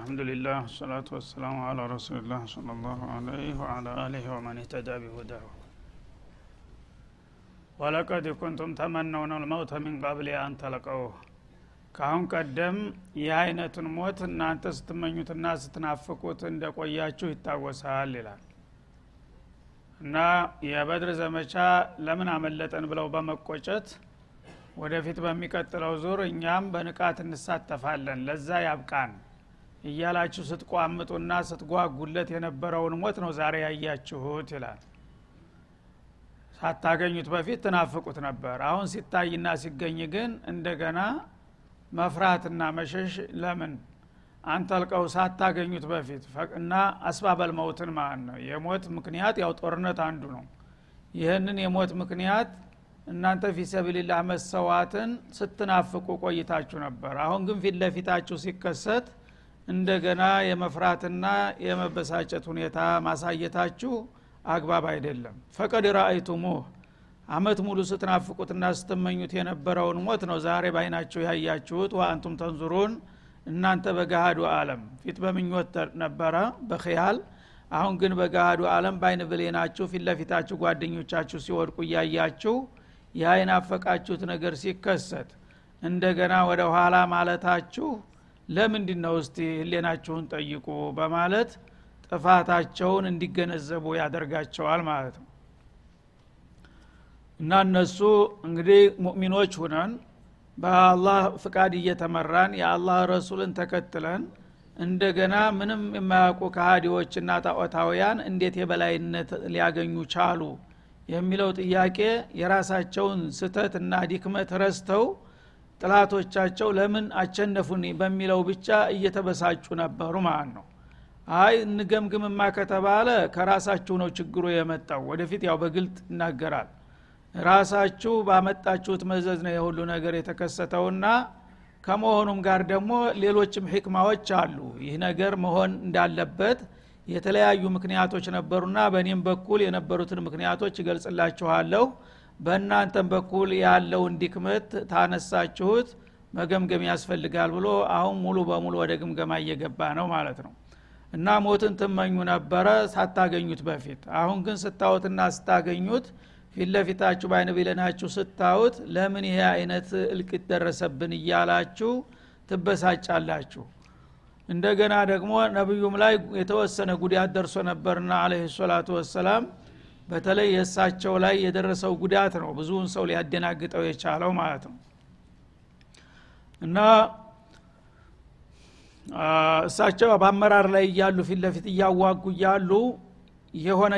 الحمدللہ والصلاة والسلام علی رسول اللہ صلی اللہ علیہ وعلی آلہ ومن اهتدى بهداه وَلَقَدْ كُنْتُمْ تَمَنَّوْنَ الْمَوْتَ مِنْ قَبْلِ أَنْ تَلْقَوْهُ ካሁን ቀደም የአይነቱን ሞት እናንተ ስትመኙትና ስትናፍቁት እንደቆያችሁ ይታወሳል ይላል። እና የበድር ዘመቻ ለምን አመለጠን ብለው በመቆጨት ወደፊት በሚቀጥለው ዙር እኛም በንቃት እንሳተፋለን ለዛ ያብቃን እያላችሁ ስትቋምጡና ስትጓጉለት የነበረውን ሞት ነው ዛሬ ያያችሁት ይላል። ሳታገኙት በፊት ተናፍቁት ነበር። አሁን ሲታይና ሲገኝ ግን እንደገና መፍራትና መሸሽ ለምን አንተልቀው ሳታገኙት በፊት እና አስባበል መውትን ማን ነው የሞት ምክንያት ያው ጦርነት አንዱ ነው። ይሄንን የሞት ምክንያት እናንተ ፊሰብልላህ መስዋዕትን ስትናፍቁ ቆይታችሁ ነበር። አሁን ግን ፊት ለፊታችሁ ሲከሰት እንደገና የመፍራትና የመበሳጨት ሁኔታ ማሳየታችሁ አግባብ አይደለም። ፈቀድ ራአይቱሙ አመት ሙሉ ስትናፍቁትና ስትመኙት የነበረውን ሞት ነው ዛሬ ባይናችሁ ያያችሁት። ወአንቱም ተንዙሩን እናንተ በጋሃዱ ዓለም ፊት በሚኞት ነበረ በخیال አሁን ግን በጋሃዱ ዓለም ባይን ብሌናችሁ ፊት ለፊታችሁ ጓደኞቻችሁ ሲወድቁ ያያችሁ ያይናፈቃችሁት ነገር ሲከሰት እንደገና ወደ ኋላ ማለታችሁ ለምንድነው? እስቲ ህሊናችሁን ጠይቁ በማለት ጥፋታቸውን እንዲገነዘቡ ያደርጋቸዋል ማለት ነው። እና እነሱ እንግዲህ ሙእሚኖች ሆነን በአላህ ፍቃድ እየተመራን የአላህ ረሱልን ተከትለን እንደገና ምንም የማያውቁ ከሃዲዎችና ጣዖታውያን እንዴት የበላይነት ሊያገኙ ቻሉ የሚለው ጥያቄ የራሳቸውን ስተትና ዲክመት ረስተው ጥላቶቻቸው ለምን አቸነፉን በሚለው ብቻ እየተበሳጩ ነበሩ ማለት ነው። አይ ንገምግምማ ከተባለ ከራሳቸው ነው ችግሩ የመጣው። ወደፊት ያው በግልጥ ይናገራል። ራሳችሁ ባመጣችሁት መዘዝ ነው የሁሉ ነገር የተከሰተውና ከመሆኑም ጋር ደግሞ ሌሎችም ህክማዎች አሉ። ይህ ነገር መሆን እንዳለበት የተለያዩ ምክንያቶች ነበሩና በእኔም በኩል የነበሩትን ምክንያቶች ገልጽላችኋለሁ። በእናንተም በኩል ያለውን ድክመት ታነሳችሁት መገምገም ያስፈልጋል ብሎ አሁን ሙሉ በሙሉ ወደ ግምገማ እየገባ ነው ማለት ነው። እና ሞትን ትመኙ ነበረ ሳታገኙት በፊት አሁን ግን ስታውትና ስታገኙት ፊት ለፊታችሁ ባይን ብለናችሁ ስታውት ለምን ይሄ አይነት እልቂት ደረሰብን እያላችሁ ትበሳጫላችሁ። እንደገና ደግሞ ነብዩም ላይ የተወሰነ ጉዳት ደርሶ ነበርና አለይሂ ሰላቱ ወሰለም በተለይ የሳቸው ላይ የደረሰው ጉዳት ነው ብዙውን ሰው ሊያደናግጠው የቻለው ማለት ነው። እና እሳቸው በአመራር ላይ ያሉ ፊት ለፊት ያዋጉ ያሉ የሆነ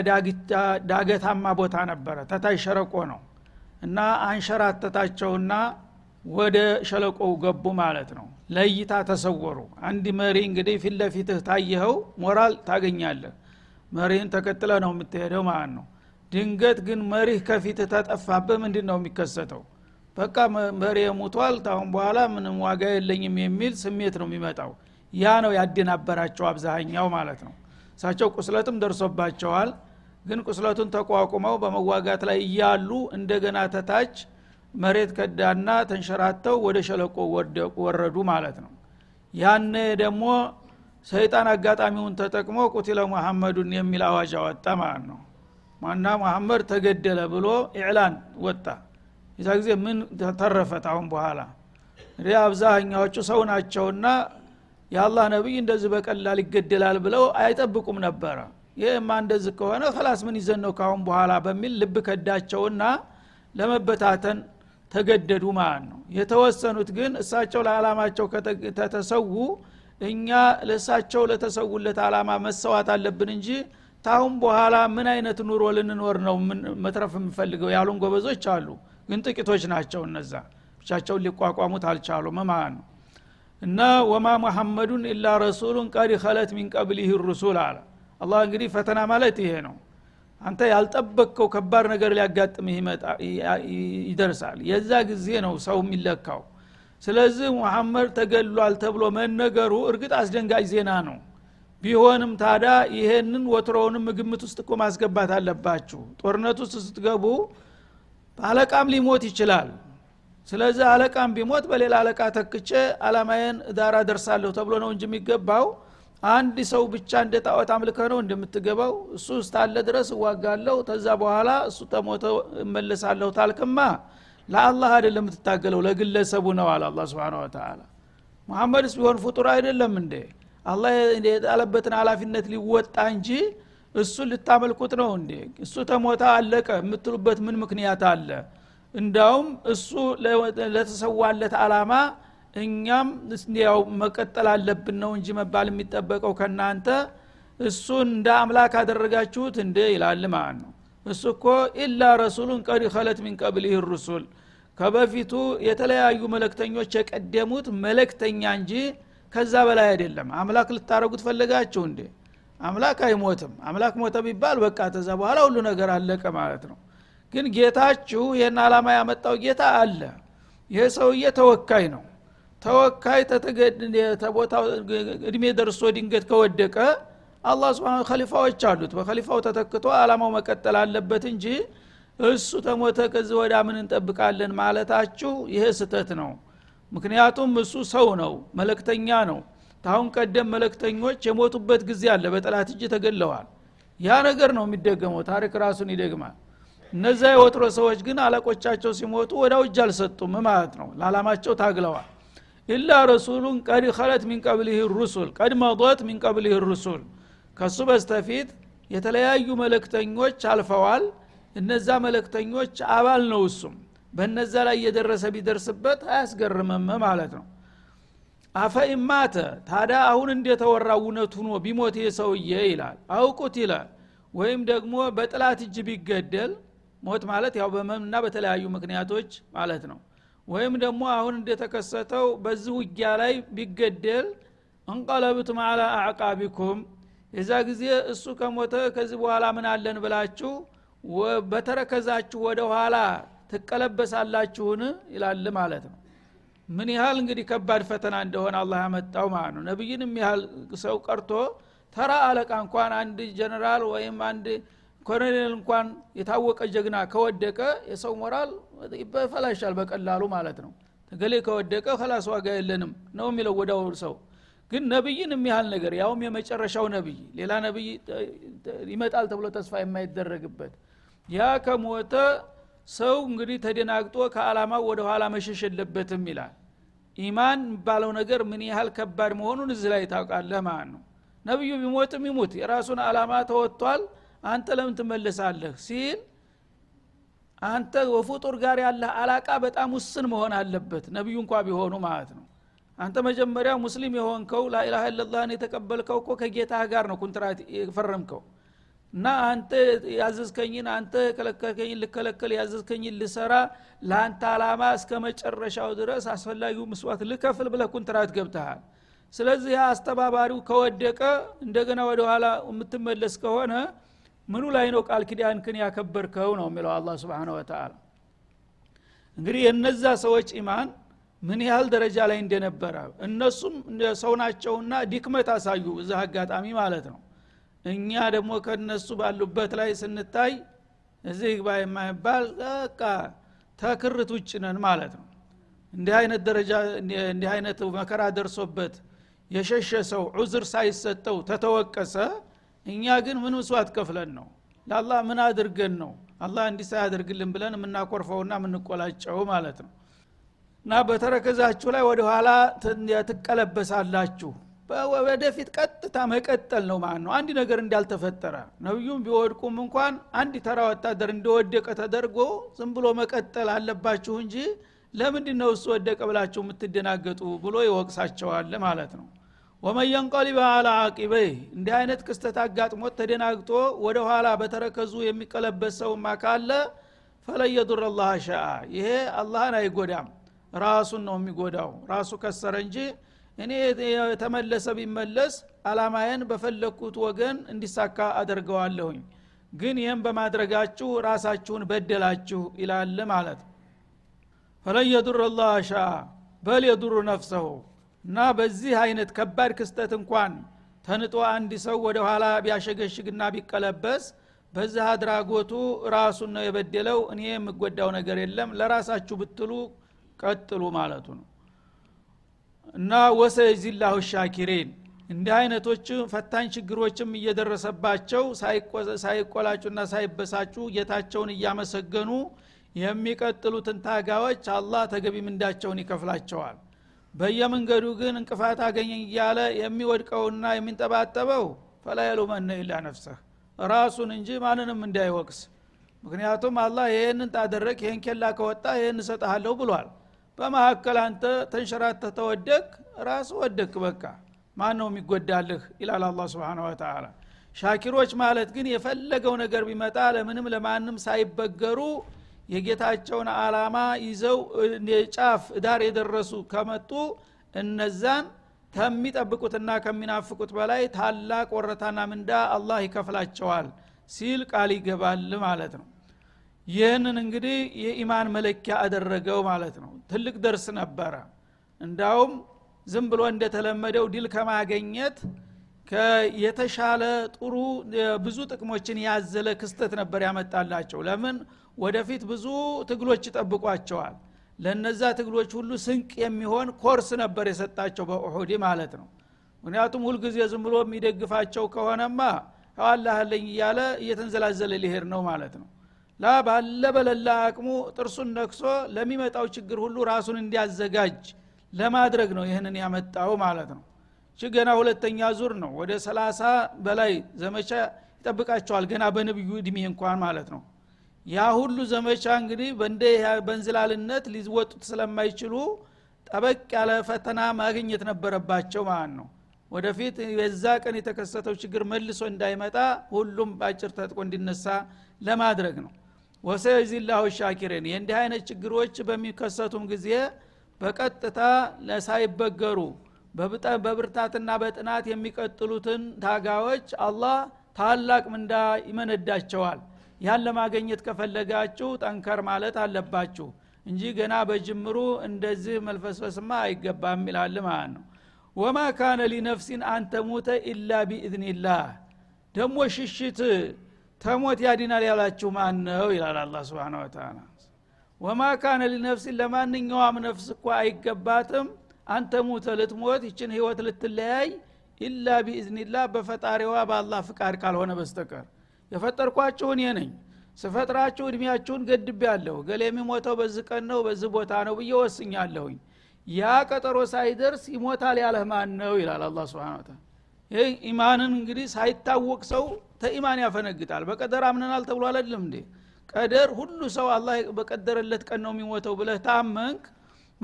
ዳገታማ ቦታ ነበረ ተታይ ሸለቆ ነው እና አንሸራተታቸውና ወደ ሸለቆው ገቡ ማለት ነው። ለይታ ተሰወሩ። አንድ መሪ እንግዲህ ፊት ለፊት ታየው ሞራል ታገኛለህ መሪን ተከትለ ነው የምትሄደው ማለት ነው። ድንገት ግን መሪህ ከፊት ተጠፋብህ ምንድነው የሚከሰተው? በቃ መሪ ሞቷል ታውን በኋላ ምንም ዋጋ የለኝም የሚል ስሜት ነው የሚመጣው። ያ ነው ያደናበራቸው አብዛኛው ማለት ነው። ሳቸው ቁስለቱም ደርሶባቸዋል ግን ቁስለቱን ተቋቁመው በመዋጋት ላይ ያሉ እንደገና ተታች መሬት ከዳና ተንሸራተው ወደ ሸለቆ ወረዱ ማለት ነው። ያነ ደግሞ ሰይጣን አጋጣሚውን ተጠቅሞ ቁቲለ መሐመዱን የሚል አዋጅ አወጣ ማለት ነው። ማና መሐመድ ተገደለ ብሎ ኢዕላን ወጣ። እዛ ጊዜ ምን ተተረፈት? አሁን በኋላ አብዛኛዎቹ ሰው ናቸውና ያአላህ ነብይ እንደዚህ በቀላል ይገደላል ብለው አይጠብቁም ነበር። ይሄማ እንደዚህ ከሆነ خلاص ምን ይዘነው ካሁን በኋላ በሚል ልብ ከዳቸውና ለመበታተን ተገደዱ ማለት ነው። የተወሰኑት ግን እሳቸው ለዓላማቸው ከተሰዉ እኛ ለእሳቸው ለተሰውለት ዓላማ መስዋዕት አለብን እንጂ ታሁን በኋላ ምን አይነት ኑሮ ልንኖር ነው መትረፍ የምፈልገው ያሉን ጎበዞች አሉ። ግን ጥቂቶች ናቸው። እነዛ ብቻቸው ሊቋቋሙት አልቻሉም ማለት ነው። እና ወማ መሐመዱን ኢላ ረሱሉን ቀድ ኸለት ሚን ቀብሊሂ الرسول አለ አላህ። እንግዲህ ፈተና ማለት ይሄ ነው። አንተ ያልጠበቅከው ከባድ ነገር ሊያጋጥምህ ይደርሳል። የዛ ጊዜ ነው ሰው የሚለካው። ስለዚህ መሐመድ ተገሏል ተብሎ መነገሩ እርግጥ አስደንጋጭ ዜና ነው። ቢሆንም ታዲያ ይሄንን ወትሮውንም ግምት ውስጥ ቆም ማስገባት አለባችሁ። ጦርነቱ ውስጥ ስትገቡ አለቃም ሊሞት ይችላል። ስለዚህ አለቃም ቢሞት በሌላ አለቃ ተክቼ አላማዬን ዳራ ደርሳለሁ ተብሎ ነው እንጂ የሚገባው አንድ ሰው ብቻ እንደ ጣዖት አምልኮ ነው እንደምትገባው እሱ ስታለ ድረስ ዋጋለው ተዛ በኋላ እሱ ተሞተ መልሳለው ታልከማ ለአላህ አይደለም ተታገለው ለግለሰቡ ነው አለ አላህ Subhanahu Wa Ta'ala መሐመድስ ቢሆን ፍጡር አይደለም እንዴ አላህ የጣለበትን ኃላፊነት ሊወጣ እንጂ እሱ ልታመልኩት ነው እንዴ እሱ ተሞታ አለቀ ምትሉበት ምን ምክንያት አለ እንዳውም እሱ ለተሰዋለት አላማ እኛም ያው መቀጠል አለብን ነው እንጂ መባል የሚጠበቀው ከናንተ እሱ እንደ አምላክ አደረጋችሁት እንደ ይላል ማን ነው እሱኮ ኢላ ረሱሉን ቀድ خلت من قبله الرسل ከበፊቱ የተለያዩ መልእክተኞች የቀደሙት መልእክተኛ እንጂ ከዛ በላይ አይደለም አምላክ ልታረጉት ፈልጋችሁ እንደ አምላክ አይሞትም አምላክ ሞተ ቢባል በቃ ተዛ በኋላ ሁሉ ነገር አለቀ ማለት ነው ግን ጌታችሁ የና አላማ ያመጣው ጌታ አለ የሰውዬ ተወካይ ነው ተወካይ ተተገደደ ተቦታው እድሜ ደርሶ ድንገት ከወደቀ አላህ Subhanahu ኸሊፋዎች አሉት በኸሊፋው ተተክቶ አላማው መቀጠል አለበት እንጂ እሱ ተሞተ ከዚህ ወዲያ ምን እንጠብቃለን ማለታችሁ ይሄ ስተት ነው ምክንያቱም እሱ ሰው ነው መልእክተኛ ነው ታሁን ቀደም መልእክተኞች የሞቱበት ጊዜ አለ በጠላት እጅ ተገለዋል ያ ነገር ነው የሚደገመው ታሪክ ራሱን ይደግማል እነዛ የወትሮ ሰዎች ግን አለቆቻቸው ሲሞቱ ወዳው እጅ አልሰጡም ማለት ነው ለዓላማቸው ታግለዋል ኢላ ረሱሉን ቀድ خلت من قبله الرسل قد مضت من قبله الرسل ከሱ በስተፊት የተለያዩ መልእክተኞች አልፈዋል እነዛ መልእክተኞች አባል ነው እሱም በእነዛ ላይ የደረሰ ቢደርስበት አያስገርምም ማለት ነው አፈኢማተ ታዲያ አሁን እንደተወራውነቱ ነው ቢሞት የሰውዬ ይላል አውቁት ይላል ወይም ደግሞ በጥላት እጅ ቢገደል ሞት ማለት ያው በመምና በተለያዩ ምክንያቶች ማለት ነው ወይም ደግሞ አሁን እንደተከሰተው በዚህ ውጊያ ላይ ቢገደል አንቀለብቱም على اعقابكم እዛ ጊዜ እሱ ከሞተ ከዚህ በኋላ ምን አለን ብላችሁ ወበተረከዛችሁ ወደ ኋላ ተቀለበሳላችሁን ይላል ማለት ነው ምን ይላል እንግዲህ ከባድ ፈተና እንደሆነ አላህ ያመጣው ማለት ነው ነብዩንም ይላል ሰው ቀርቶ ተራ አለቃ እንኳን አንድ ጀነራል ወይም አንድ ኮሎኔል እንኳን የታወቀ ጀግና ከወደቀ የሰው ሞራል ይበፈላሻል በቀላሉ ማለት ነው ተገለ ከወደቀ خلاص ዋጋ የለንም ነው የሚለው ወዳው ሰው ግን ነብዩንም ይላል ነገር ያውም የመጨረሻው ነብይ ሌላ ነብይ ይመጣል ተብሎ ተስፋ የማይደረግበት ያ ከሞተ ሰው እንግዲህ ተደናግጦ ከአላማው ወደ ኋላ መሸሽ የለበትም ይላል ኢማን ባለው ነገር ምን ይላል ከባድ መሆኑን እዚህ ላይ ታውቃለህ ማለት ነው ነብዩ ቢሞትም ይሞት የራሱን አላማ ተወጥቷል አንተ ለምን ትመለሳለህ ሲል አንተ ወፍጡር ጋር ያለ አላቃ በጣም ውስን መሆን አለበት ነብዩ እንኳን ቢሆኑ ማለት ነው አንተ መጀመሪያ ሙስሊም የሆንከው ላኢላሃ ኢላላህን የተቀበልከው እኮ ከጌታ ጋር ነው ኮንትራት ፈረምከው እና አንተ ያዘዝከኝን አንተ ከለከልከኝ ልከለከል ያዘዝከኝን ልሰራ ላንተ አላማ እስከመጨረሻው ድረስ አስፈላጊው መስዋዕት ልከፍል ብለህ ኮንትራት ገብተሃል ስለዚህ አስተባባሪው ከወደቀ እንደገና ወደ ኋላ የምትመለስ ከሆነ ምኑ ላይ ነው ቃል ኪዳንክን ያከበርከው ነው የሚለው አላህ Subhanahu Wa Ta'ala እንግዲህ እነዛ ሰዎች ኢማን ምን ያህል ደረጃ ላይ እንደነበረ እነሱም ሰው ናቸውና ድክመት አሳዩ እዛ አጋጣሚ ማለት ነው እኛ ደግሞ ከነሱ ባሉበት ላይ ስንታይ እዚህ ግባ የማይባል በቃ ተክርት ውጭ ነን ማለት ነው እንዲህ አይነት ደረጃ እንዲህ አይነት መከራ ደርሶበት የሸሸ ሰው ዑዝር ሳይሰጠው ተተወቀሰ እኛ ግን ምን መስዋዕት ከፍለን ነው ለአላህ ምን አድርገን ነው አላህ እንዲሳያድርግልን ብለን የምናኮርፈውና የምንቆላጨው ማለት ነው እና በተረከዛችሁ ላይ ወደ ኋላ ትቀለበሳላችሁ ወደፊት ቀጥታ መቀጠል ነው ማለት ነው አንድ ነገር እንዳልተፈጠረ ነብዩም ቢወድቁም እንኳን አንድ ተራ ወታደር እንደወደቀ ተደርጎ ዝም ብሎ መቀጠል አለባችሁ እንጂ ለምንድን ነው እሱ ወደቀ ብላችሁ የምትደናገጡ ብሎ ይወቅሳቸዋል ማለት ነው ومن ينقلب على عقبيه እንዲህ አይነት ክስተት አጋጥሞት ተደናግጦ ወደ ኋላ በተረከዙ የሚቀለበሰው ማካለ فليضر الله شاء ይሄ አላህን አይጎዳም ራሱን ነው የሚጎዳው ራሱ ከሰረ እንጂ እኔ ተመለሰ ቢመለስ አላማዬን በፈለኩት ወገን እንዲሳካ አደርገዋለሁ ግን ይሄን በማድረጋችሁ ራሳችሁን በደላችሁ ይላል ማለት فليضر الله شاء بل يضر نفسه እና በዚህ አይነት ከባድ ክስተት እንኳን ተንጦ አንድ ሰው ወደ ኋላ ቢያሸገሽግና ቢቀለበስ በዛ አድራጎቱ ራሱን ነው የበደለው እኔ የምጎዳው ነገር የለም ለራሳችሁ ብትሉ ቀጥሉ ማለቱ ነው እና ወሰይዚላሁ ሻኪሪን እንዲህ አይነቶች ፈታኝ ችግሮችም እየደረሰባቸው ሳይቆላጩና ሳይበሳጩ ጌታቸውን እያመሰገኑ የሚቀጥሉትን ታጋዮች አላህ ተገቢ ምንዳቸውን ይከፍላቸዋል። በየመንገዱ ግን እንቅፋት አገኘኝ ያለ የሚወድቀውና የሚንጠባጠበው ፈላይሉ ማን ኢላ ነፍሰህ ራሱን እንጂ ማንንም እንዳይወቅስ። ምክንያቱም አላህ ይሄንን ታደረክ ይሄን ከላ ከወጣ ይሄን ሰጣሃለሁ ብሏል። በመሐከል አንተ ተንሸራተህ ተወደክ ራስ ወደክ በቃ ማን ነው የሚጎዳልህ ኢላላ አላህ Subhanahu Wa Ta'ala። ሻኪሮች ማለት ግን የፈለገው ነገር ቢመጣ ለምንም ለማንም ሳይበገሩ የጌታቸውን አላማ ይዘው የጫፍ ዳር የደረሱ ከመጡ እነዛን ተሚጠብቁትና ከሚናፍቁት በላይ ታላቅ ወረታና ምንዳ አላህ ይከፍላቸዋል ሲል ቃል ይገባል ማለት ነው። ይሄንን እንግዲህ የኢማን መለኪያ አደረገው ማለት ነው። ትልቅ درس ነበረ። እንዳውም ዝም ብሎ እንደተለመደው ዲል ከማገኘት የተሻለ ጥሩ ብዙ ጥቅሞችን ያዘለ ክስተት ነበር ያመጣላቸው። ለምን ወደፊት ብዙ ትግሎች ተጠብቋቸዋል። ለነዛ ትግሎች ሁሉ ስንቅ የሚሆን ኮርስ ነበር የሰጣቸው በኡሁድ ማለት ነው። ምክንያቱም ሁሉ ጊዜ ዝም ብሎ የሚደግፋቸው ከሆነማ አላህ ለኝ ያለ እየተንዘላዘለ ሊሄድ ነው ማለት ነው። ባለ በለላ አቅሙ ጥርሱን ነክሶ ለሚመጣው ችግር ሁሉ ራሱን እንዲያዘጋጅ ለማድረግ ነው ይሄንን ያመጣው ማለት ነው። ገና ሁለተኛ ዙር ነው። ወደ 30 በላይ ዘመቻ ይጠብቃቸዋል ገና በነብዩ እድሜ እንኳን ማለት ነው። ያ ሁሉ ዘመቻ እንግዲህ በእንዝላልነት ሊወጡት ስለማይችሉ ጠበቅ ያለ ፈተና ማግኘት ነበረባቸው ማለት ነው። ወደፊት በዛ ቀን የተከሰተው ችግር መልሶ እንዳይመጣ ሁሉም ባጭር ተጥቆ እንዲነሳ ለማድረግ ነው። ወሰይዚላሁ ሻኪሪን የእንዲህ አይነት ችግሮች በሚከሰቱም ጊዜ በቀጥታ ለሳይበገሩ በብርታትና በጥናት የሚቀጥሉትን ታጋዮች አላህ ታላቅ ምንዳ ይመነዳቸዋል። ያን ለማግኘት ከፈለጋችሁ ጠንከር ማለት አለባችሁ እንጂ ገና በጅምሩ እንደዚህ መልፈስፈስማ አይገባም ይላል ማለት ነው። وما كان لنفس ان تموت الا باذن الله ደሞ ሽሽት ተሞት ያዲናል ያላችሁ ማን ነው ይላል አላህ Subhanahu Wa Ta'ala። وما كان لنفس ለማንኛውም ነፍስ እኮ አይገባትም አንተ ሙተለት ሞት ይችን ህይወት ልትለያይ ኢላ باذنላህ በፈጣሪዋ በአላህ ፍቃድ ካልሆነ በስተቀር የፈጠርኳችሁ እኔ ነኝ ስፈጥራችሁ እድሜያችሁን ገድቤያለሁ ገሌም ሞተው በዚህ ቀን ነው በዚህ ቦታ ነው ብዬ ወስኛለሁ ያ ቀጠሮ ሳይደርስ ይሞታል ያለህ ማን ነው ይላል አላህ Subhanahu Wa Ta'ala። ይሄ ኢማንን እንግዲህ ሳይታወቅ ሰው ተኢማን ያፈነግጣል። በቀደር አምነናል ተብሎ አይደለም እንዴ ቀደር ሁሉ ሰው አላህ በቀደረለት ቀን ነው የሚሞተው ብለህ ታመንክ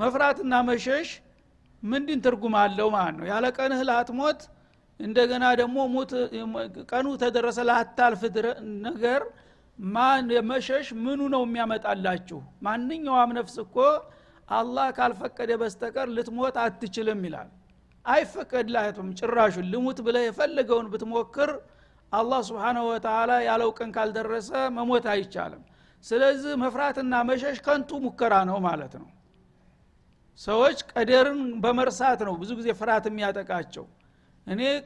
መፍራትና መሸሽ ምንድን ትርጉም አለው ማለት ነው። ያለ ቀንህ ላትሞት እንደገና ደግሞ ሞት ቀኑ ተደረሰ ላታልፍ ነገር ማን መሸሽ ምኑ ነው የሚያመጣላችሁ ማንኛውም ነፍስ እኮ አላህ ካልፈቀደ በስተቀር ልትሞት አትችልም ይላል። አይፈቀድላትም ጭራሹን ልሙት ብለ የፈለገውን ብትሞክር አላህ Subhanahu Wa Ta'ala ያለው ቀን ካልደረሰ መሞት አይቻለም። ስለዚህ መፍራትና መሸሽ ከንቱ ሙከራ ነው ማለት ነው። ሰዎች ቀደርን በመርሳት ነው ብዙ ጊዜ ፍርሃት የሚያጠቃቸው።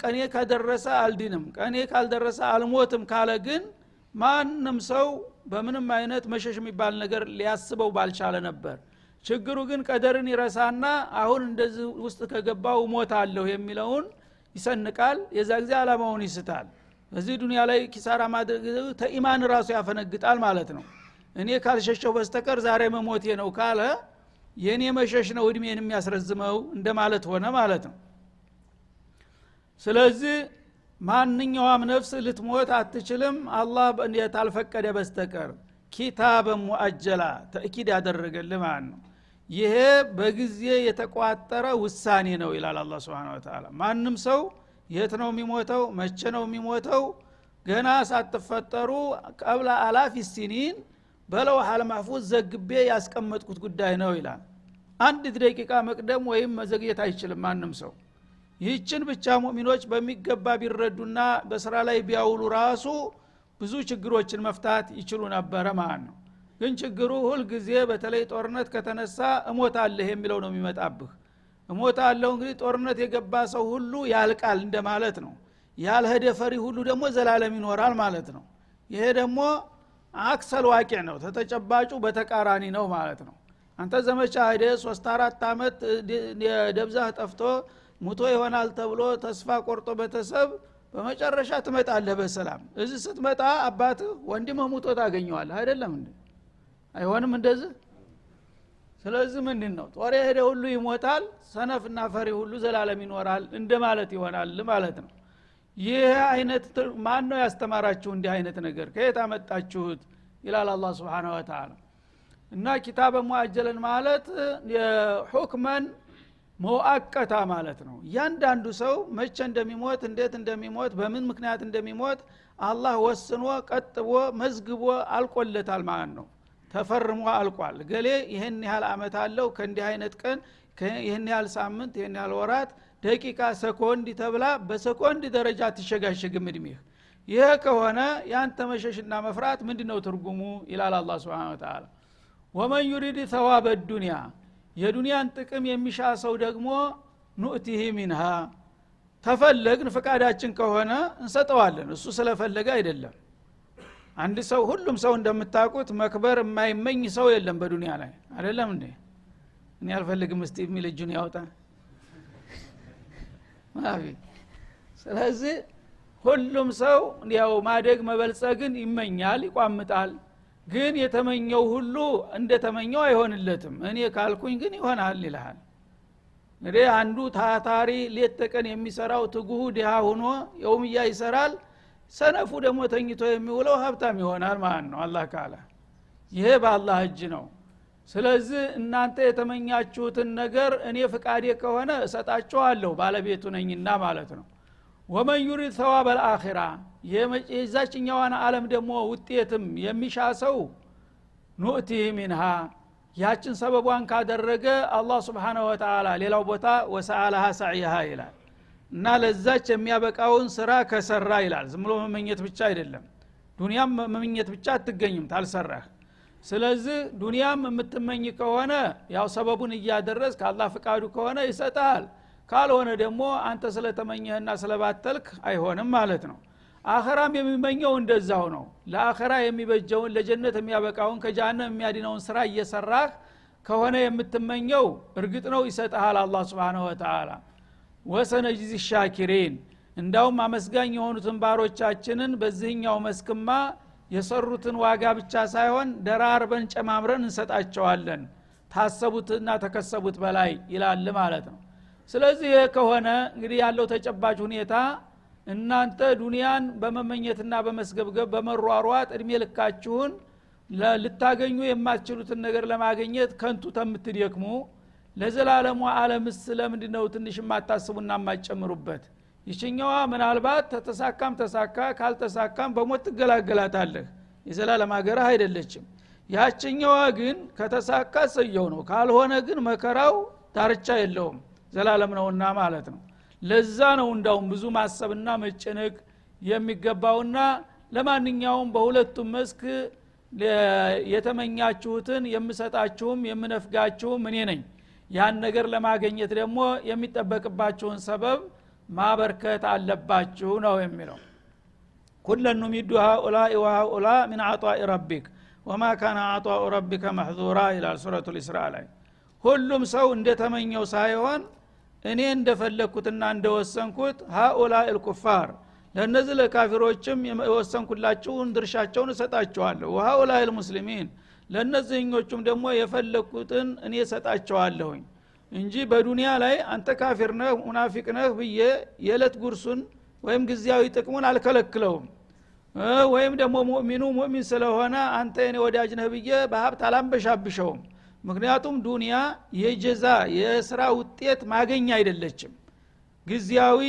ቀኔ ከደረሰ አልድንም ቀኔ ካልደረሰ አልሞትም ካለ ግን ማንም ሰው በምንም አይነት መሸሽ የሚባል ነገር ሊያስበው ባልቻለ ነበር። ችግሩ ግን ቀደርን ይረሳና አሁን እንደዚህ ውስጥ ከገባው ሞታለሁ የሚለውን ይሰንቃል። የዛ ጊዜ አላማውን ይስታል። በዚህ ዱንያ ላይ ኪሳራ ማድረግ ተኢማን ራሱ ያፈነግጣል ማለት ነው። ካልሸሸው በስተቀር ዛሬ መሞቴ ነው ካለ የኔ መሸሽ ነው እድሜን የሚያስረዝመው እንደማለት ሆነ ማለት ነው። ስለዚህ ማንኛውም ነፍስ ልትሞት አትችልም አላህ ያልፈቀደ በስተቀር ኪታብ ሙአጀላ ተእኪድ ያደረገልን ማለት ነው። ይሄ በጊዜ የተቋጠረ ውሳኔ ነው ይላል አላህ Subhanahu Wa Ta'ala። ማንም ሰው የት ነው የሚሞተው መቼ ነው የሚሞተው ገና ሳትፈጠሩ ቀብለ አላፍ ሲኒን በለውህ አልማህፉዝ ዘግቤ ያስቀመጥኩት ጉዳይ ነው ይላል። አንድ ደቂቃ መቅደም ወይም መዘግየት አይችልም ማንም ሰው። ይህችን ብቻ ሙእሚኖች በሚገባ ቢረዱና በስራ ላይ ቢያውሉ ራሱ ብዙ ችግሮችን መፍታት ይችሉ ነበር ማለት ነው። ግን ችግሩ ሁሉ ጊዜ በተለይ ጦርነት ከተነሳ እሞታለህ የሚለው ነው የሚመጣብህ። እሞታለሁ እንግዲህ ጦርነት የገባ ሰው ሁሉ ያልቃል እንደማለት ነው። ያልሄደ ፈሪ ሁሉ ደግሞ ዘላለም ይኖራል ማለት ነው። ይሄ ደግሞ አክሰል ዋቂዕ ነው ተተጨባጩ በተቃራኒ ነው ማለት ነው። አንተ ዘመቻ ሄደ 3-4 አመት ደብዛህ ጠፍቶ ሙቶ ይሆናል ተብሎ ተስፋ ቆርጦ በተሰብ በመጨረሻ ተመጣለህ በሰላም እዚህ ስትመጣ አባት ወንድም ሙቶ ታገኘዋል አይደለም እንዴ? አይሆንም እንደዚህ። ስለዚህ ምንድነው ጦር ሄደ ሁሉ ይሞታል ሰነፍና ፈሪ ሁሉ ዘላለም ይኖራል እንደማለት ይሆናል ማለት ነው። ይሄ አይነት ማን ነው ያስተማራችሁ እንዲህ አይነት ነገር ከየት አመጣችሁት ይላል አላህ Subhanahu Wa Ta'ala። እና ኪታብ ሙአጀለን ማለት የሁክመን መዋቀታ ማለት ነው። ያንዳንዱ ሰው መቼ እንደሚሞት እንዴት እንደሚሞት በምን ምክንያት እንደሚሞት አላህ ወስኖ ቀጥቦ መዝግቦ አልቆለታል ማለት ነው። ተፈርሞ አልቋል። ገሌ ይሄን ያህል አመት አለው ከእንዲህ አይነት ቀን ይሄን ያህል ሳምንት ይሄን ያህል ወራት ደቂቃ ሰኮንድ ተብላ በሰኮንድ ደረጃ ትሸጋሸግም እድሜህ። ይሄ ከሆነ ያንተ መሸሽና መፍራት ምንድነው ትርጉሙ ይላል አላህ Subhanahu Wa Ta'ala። ወመን ይሪድ ثواب الدنيا የዱንያን ጥቅም የሚሻ ሰው ደግሞ ኑእቲሂ ሚንሃ ተፈለግን ፈቃዳችን ከሆነ እንሰጠዋለን እሱ ስለፈለገ አይደለም። አንድ ሰው ሁሉም ሰው እንደምታውቁት መክበር የማይመኝ ሰው የለም በዱንያ ላይ አይደለም እንዴ? እኔ አልፈልግም እስቲ የሚል እጁን ያወጣ ማፊ። ስለዚህ ሁሉም ሰው ያው ማደግ መበልጸግን ይመኛል ይቋምጣል። ግን የተመኘው ሁሉ እንደተመኘው አይሆንለትም። እኔ ካልኩኝ ግን ይሆናል ይላል። እንግዲህ አንዱ ታታሪ ለተቀን የሚሰራው ትጉህ ድሃ ሆኖ የውምያ ይሰራል። ሰነፉ ደግሞ ተኝቶ የሚውለው ሀብታም ይሆናል ማለት ነው አላህ ካለ። ይሄ በአላህ እጅ ነው። ስለዚህ እናንተ የተመኛችሁትን ነገር እኔ ፍቃዴ ከሆነ እሰጣችኋለሁ ባለቤቱ ነኝና ማለት ነው። ወመን ይሪድ ثواب الاخره የዛችኛዋን ዓለም ደግሞ ውጤትም የሚሻ ሰው ኑእቲ منها ያችን ሰበቧን ካደረገ አላህ Subhanahu Wa Ta'ala ሌላው ቦታ ወሰአለሃ ሰዓይሃ ይላል። እና ለዛች የሚያበቃውን ስራ ከሰራ ይላል። ዝም ብሎ መመኘት ብቻ አይደለም። ዱንያም መመኘት ብቻ አትገኝም ታልሰራህ። ስለዚህ ዱንያም የምትመኝ ከሆነ ያው ሰበቡን እያደረስ ከአላህ ፍቃዱ ከሆነ ይሰጣል። ካልሆነ ደግሞ አንተ ስለተመኘህና ስለባተልክ አይሆንም ማለት ነው። አኺራም የሚመኘው እንደዛው ነው። ለአኺራ የሚበጀውን ለጀነት የሚያበቃውን ከጀሃነም የሚያድነውን ስራ እየሰራህ ከሆነ የምትመኘው እርግጥ ነው ይሰጣሃል አላህ Subhanahu Wa Ta'ala። ወሰነጅዚ ሻኪሪን እንዳውም አመስጋኝ የሆኑትን ባሮቻችንን በዚህኛው መስክማ የሰሩትን ዋጋ ብቻ ሳይሆን ደራርበን ጨማምረን እንሰጣቸዋለን ታሰቡትና ተከሰቡት በላይ ይላል ማለት ነው። ስለዚህ ከሆነ እንግዲህ ያለው ተጨባጭ ሁኔታ እናንተ ዱንያን በመመኘትና በመስገብገብ በመሯሯጥ እድሜ ልካችሁን ልታገኙ የማትችሉትን ነገር ለማግኘት ከንቱ ተምትደክሙ ለዘላለሙ ዓለም ስለምንድነው ትንሽ ማታስቡና ማጨምሩበት? ይችኛዋ ምናልባት ተተሳካም ተሳካ ካልተሳካም በሞት ትገላገላታለህ የዘላለም ሀገር አይደለችም። ያችኛዋ ግን ከተሳካ ሰየው ነው ካልሆነ ግን መከራው ዳርቻ የለውም ዘላለም ነውና ማለት ነው። ለዛ ነው እንዳውም ብዙ ማሰብና መጨነቅ የሚገባውና ለማንኛውም በሁለቱም መስክ የተመኛችሁትን የምሰጣችሁም የምነፍጋችሁም እኔ ነኝ። ያን ነገር ለማግኘት ደግሞ የሚጠበቅባችሁን ሰበብ ማበርከት አለባችሁ ነው የሚለው። ኩለንም ይዱሃ ኡላኢ ወኡላ ሚን አጣኢ ረቢክ ወማ ካነ አጣኡ ረቢከ መህዙራ ኢላል ሱረቱል ኢስራእ ላይ ሁሉም ሰው እንደተመኘው ሳይሆን እኔ እንደፈለኩትና እንደወሰንኩት هؤلاء الكفار ለነዚህ ለካፊሮችም የወሰንኩላችሁን ድርሻቸውን እሰጣቸዋለሁ وهؤلاء المسلمين ለነዚህኞቹም ደግሞ የፈለኩትን እኔ እሰጣቸዋለሁ እንጂ በዱንያ ላይ አንተ ካፊር ነህ ሙናፊቅ ነህ ብዬ የዕለት ጉርሱን ወይም ግዚያዊ ጥቅሙን አልከለክለውም ወይም ደግሞ ሙእሚኑ ሙእሚን ስለሆነ አንተ የኔ ወዳጅ ነህ ብዬ በሀብት አላምበሻብሽውም። ምክንያቱም ዱንያ የጀዛ የስራ ውጤት ማገኛ አይደለችም ግዚያዊ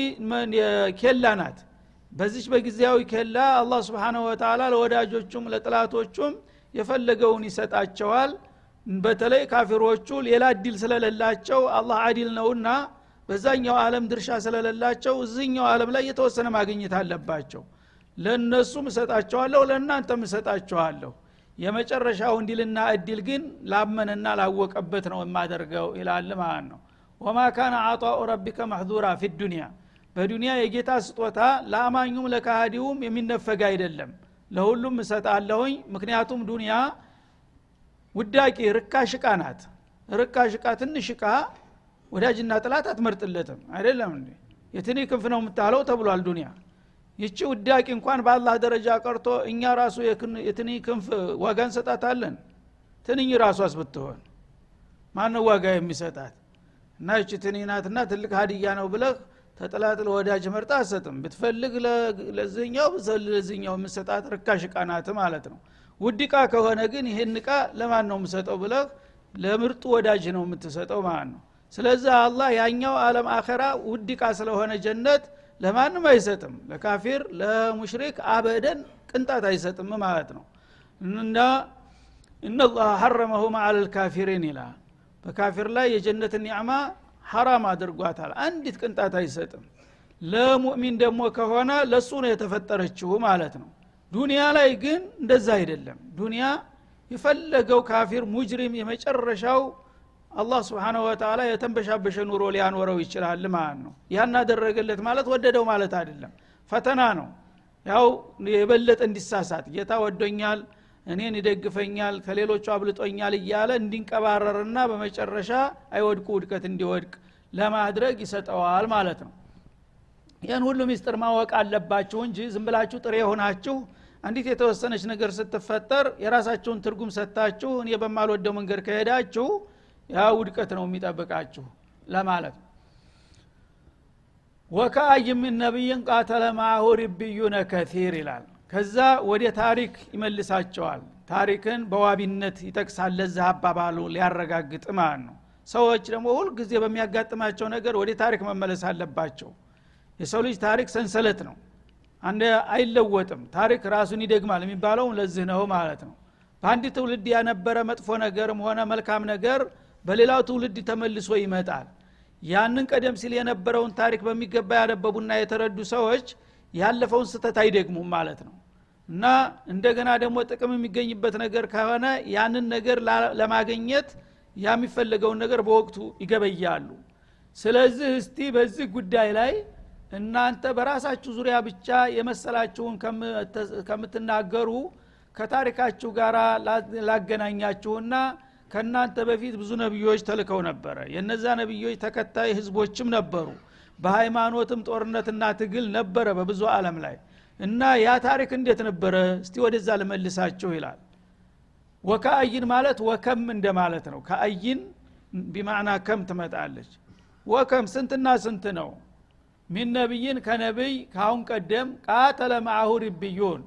ኬላ ናት። በዚህ በግዚያዊ ኬላ አላህ Subhanahu Wa Ta'ala ለወዳጆቹም ለጥላቶቹም የፈለገውን ይሰጣቸዋል። በተለይ ካፊሮቹ ሌላ ዲል ስለሌላቸው አላህ አዲል ነውና በዛኛው ዓለም ድርሻ ስለሌላቸው እዚህኛው ዓለም ላይ የተወሰነ ማግኘት አለባቸው። ለነሱም ሰጣቸዋለሁ ለእናንተም ሰጣቸዋለሁ የመጨረሻው እንዲልና እድል ግን ላመነና ላወቀበት ነው የማደርገው ይላል ማለት ነው። وما كان عطاء ربك محظورا في الدنيا በዱንያ የጌታ ስጦታ ለአማኙም ለካህዲውም የሚነፈግ አይደለም ለሁሉም ሰጣለሁኝ። ምክንያቱም ዱንያ ውዳቂ ርካሽ ዕቃ ናት። ርካሽ ዕቃ ትንሽ ዕቃ ወዳጅና ጥላት አትመርጥለትም አይደለም እንዴ የትኔ ክንፍ ነው መጣለው ተብሏል ዱንያ ይቺ ውዳቂ እንኳን በአላህ ደረጃ ቀርቶ እኛ ራሱ የትኔ ክንፍ ዋጋን ሰጣታለን ትንኝ ራሷስ ብትሆን ማን ዋጋ የሚሰጣት እና እቺ ትንኝናትና ትልቅ ሀዲያ ነው ብለህ ተጥላት ለወዳጅ መርጣ አሰጥም ብትፈልግ ለዚህኛው ለዚህኛው መስጣት ርካሽ ቃናት ማለት ነው ውድቃ ከሆነ ግን ይሄን ቃ ለማን ነው መስጠው ብለህ ለምርጡ ወዳጅ ነው የምትሰጠው ማለት ነው ስለዚህ አላህ ያኛው ዓለም አኺራ ውድቃ ስለሆነ ጀነት ለማንም አይሰጥም ለካፊር ለሙሽሪክ አበደን ቅንጣት አይሰጥም ማለት ነው እና ኢነላህ ሐረመሁማ ዐለል ካፊሪን ኢላ በካፊር ላይ የጀነት ኒዕማ ሐራም አድርጓታል አንዲት ቅንጣት አይሰጥም ለሙእሚን ደግሞ ከሆነ ለሱ ነው የተፈጠረችው ማለት ነው ዱንያ ላይ ግን እንደዛ አይደለም ዱንያ የፈለገው ካፊር ሙጅሪም የመጨረሻው አላህ Subhanahu Wa Ta'ala የተንበሻበሸ ኑሮ ሊያኖረው ይችላል ማለት ነው ያና ደረገለት ማለት ወደደው ማለት አይደለም ፈተና ነው ያው የበለጠ እንዲሳሳት ጌታ ወዶኛል እኔን ይደግፈኛል ከሌሎቹ አብልጦኛል ይያለ እንዲንቀባረርና በመጨረሻ አይወድቁ ውድቀት እንዲወድቅ ለማድረግ ይሰጣዋል ማለት ነው ያን ሁሉ ሚስጥር ማወቅ አለባችሁ እንጂ ዝም ብላችሁ ጥሬ ሆናችሁ አንዲት የተወሰነች ነገር ስትፈጠር የራሳችሁን ትርጉም ሰጣችሁ እኔ በማልወደው መንገድ ከሄዳችሁ ያ ውድቀት ነው የሚጠብቃችሁ ለማለት ወካይ ምን ነብይን قاتل معه ربيون كثير ይላል ከዛ ወደ ታሪክ ይመልሳቸዋል ታሪክን በዋቢነት ይተክሳል ለዛ አባባሉ ሊያረጋግጥ ማን ነው ሰዎች ደግሞ ሁሉ ጊዜ በሚያጋጥማቸው ነገር ወደ ታሪክ መመለስ አለባቸው የሰው ልጅ ታሪክ ሰንሰለት ነው አንድ አይለወጥም ታሪክ ራሱን ይደግማል የሚባለው ለዚህ ነው ማለት ነው በአንድ ትውልድ ያነበረ መጥፎ ነገርም ሆነ መልካም ነገር በሌላው ትውልድ ተመልሶ ይመጣል ያንን ቀደም ሲል የነበረውን ታሪክ በሚገባ ያነበቡና የተረዱ ሰዎች ያለፈውን ስህተት አይደግሙም ማለት ነው እና እንደገና ደግሞ ጥቅም የሚገኝበት ነገር ከሆነ ያንን ነገር ለማግኘት የሚፈልገውን ነገር በወቅቱ ይገበያሉ ስለዚህ እስቲ በዚህ ጉዳይ ላይ እናንተ በራሳችሁ ዙሪያ ብቻ የመሰላችሁን ከምትናገሩ ከታሪካችሁ ጋራ ላገናኛችሁና ከናንተ በፊት ብዙ ነብዮች ተልከው ነበር የነዛ ነብዮች ተከታይ ህዝቦችም ነበሩ በሃይማኖትም ጦርነትና ትግል ነበር በብዙ ዓለም ላይ እና ያ ታሪክ እንዴት ነበር እስቲ ወደዛ ለመልሳችሁ ይላል ወካይን ማለት ወከም እንደ ማለት ነው ካይን በማዕና ከም ትመጣለች ወከም ስንትና ስንት ነው ምን ነብይን ከነብይ ካሁን ቀደም قاتل معه ربيون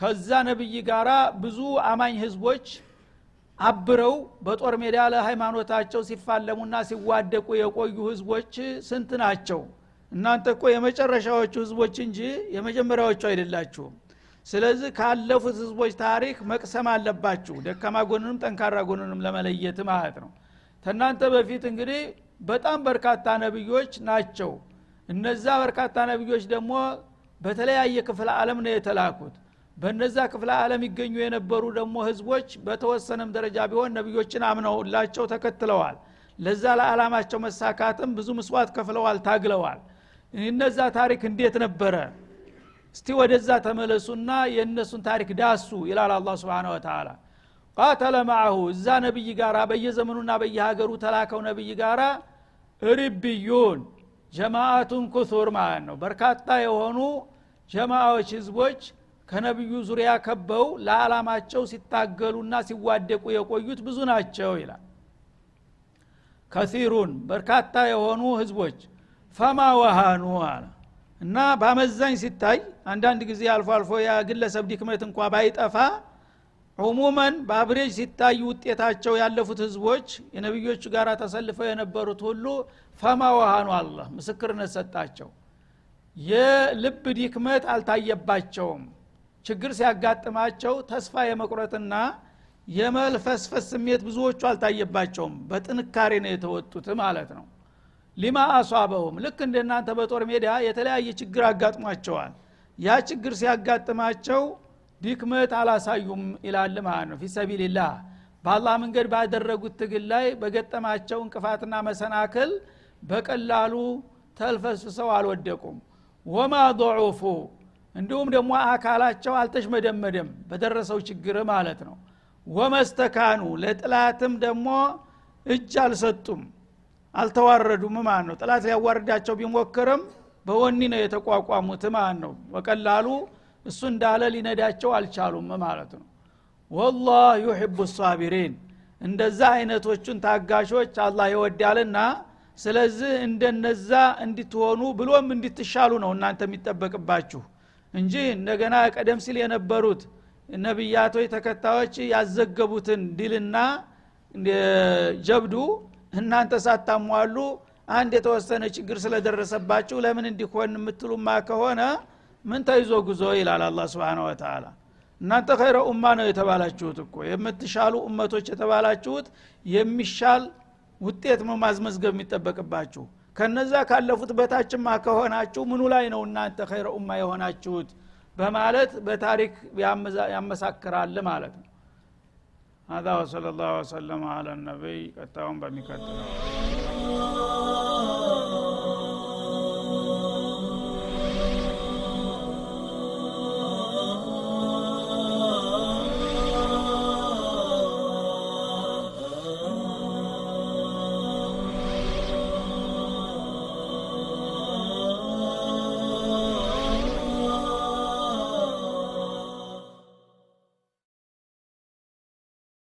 ከዛ ነብይ ጋራ ብዙ አማኝ ህዝቦች አብረው በጦር ሜዳ ለሃይማኖታቸው ሲፋለሙና ሲዋደቁ የቆዩ ህዝቦች ስንት ናቸው እናንተ እኮ የመጨረሻዎቹ ህዝቦች እንጂ የመጀመሪያዎቹ አይደላችሁም ስለዚህ ካለፉት ህዝቦች ታሪክ መቅሰም አለባችሁ ደካማ ጎንንም ጠንካራ ጎንንም ለመለየት ማለት ነው ተናንተ በፊት እንግዲህ በጣም በርካታ ነብዮች ናቸው እነዛ በርካታ ነብዮች ደግሞ በተለያየ ክፍለ ዓለም ነው የተላኩት በእነዛ ክፍለ ዓለም ይገኙ የነበሩ ደግሞ ህዝቦች በተወሰነም ደረጃ ቢሆን ነብዮችን አምነውላቸው ተከትለዋል ለዛ ለዓላማቸው መሳካትም ብዙ መስዋዕት ከፍለዋል ታግለዋል እነዛ ታሪክ እንዴት ነበረ እስቲ ወደዛ ተመለሱና የነሱን ታሪክ ዳሱ ይላል አላህ Subhanahu Wa Ta'ala قاتل معه እዛ ነብይ ጋራ በየዘመኑና በየሀገሩ ተላከው ነብይ ጋራ ሪብዩን ጀማዓቱን ኩሱር ማን ነው በርካታ የሆኑ ጀማዓዎች ህዝቦች ከነብዩ ዙሪያ ከበው ለዓላማቸው ሲታገሉና ሲዋደቁ የቆዩት ብዙ ናቸው ይላል ከሲሩን በርካታ የሆኑ ህዝቦች ፈማ ወሃኑ እና በመዛኝ ሲታይ አንዳንድ ጊዜ አልፎ አልፎ ያ ግለሰብ ድክመት እንኳን ባይጠፋ ዑሙመን በአብሬጅ ሲታይ ውጤታቸው ያለፉት ህዝቦች የነብዮቹ ጋራ ተሰልፈው የነበሩት ሁሉ ፈማ ወሃኑ አላህ ምስክርነት ሰጣቸው የልብ ድክመት አልታየባቸውም ችግር ሲያጋጥማቸው ተስፋ የመቁረጥና የመልፈስፈስ ስሜት ብዙዎቹ አልታየባቸውም በጥንካሬ ነው የተወጡት ማለት ነው ሊማ አሷበሁም ልክ እንደናንተ በጦር ሜዳ የተለያየ ችግር አጋጥሟቸዋል ያ ችግር ሲያጋጥማቸው ድክመት አላሳዩም ኢላል ማለት ነው ፊሰቢልላህ በአላህ መንገድ ባደረጉት ትግል ላይ በገጠማቸው እንቅፋትና መሰናክል በቀላሉ ተልፈስፈው አልወደቁም ወማ ضعፉ እንዲሁም ደግሞ አካላቸው አልተሽመደመደም በደረሰው ችግር ማለት ነው ወመስተካኑ ለጥላትም ደግሞ እጅ አልሰጡም አልተዋረዱም ማለት ነው። ጥላት ያዋርዳቸው ቢሞከረም በወኒ ነው የተቋቋሙት ማለት ነው። ወቀላሉ እሱ እንዳለ ሊነዳቸው አልቻሉም ማለት ነው። والله يحب الصابرين እንደዛ አይነቶቹን ታጋሾች አላህ ይወዳልና ስለዚህ እንደነዛ እንድትሆኑ ብሎም እንድትሻሉ ነው እናንተ የሚጠበቅባችሁ እንጂ እንደገና ቀደም ሲል የነበሩት ነብያቶች ተከታዮች ያዘገቡትን ዲልና ጀብዱ እናንተ ሳታሟሉ አንድ የተወሰነ ችግር ስለደረሰባችሁ ለምን እንዲሆን የምትሉማ ከሆነ ምን ታይዞ ጉዞ ይላል አላህ Subhanahu Wa Ta'ala እናንተ ኸይረ ኡማ ነው የተባላችሁት እኮ የምትሻሉ ኡመቶች የተባላችሁት የሚሻል ውጤት መማዝመዝገብ የሚጠበቅባችሁ ከነዛ ካለፉት በታችማ ከሆናችሁ ምኑ ላይ ነው እናንተ ኸይረ ኡማ የሆናችሁት በማለት በታሪክ ያመሳክራል ማለት ነው። هذا وصلى الله وسلم على النبي قد تمام بمكتنا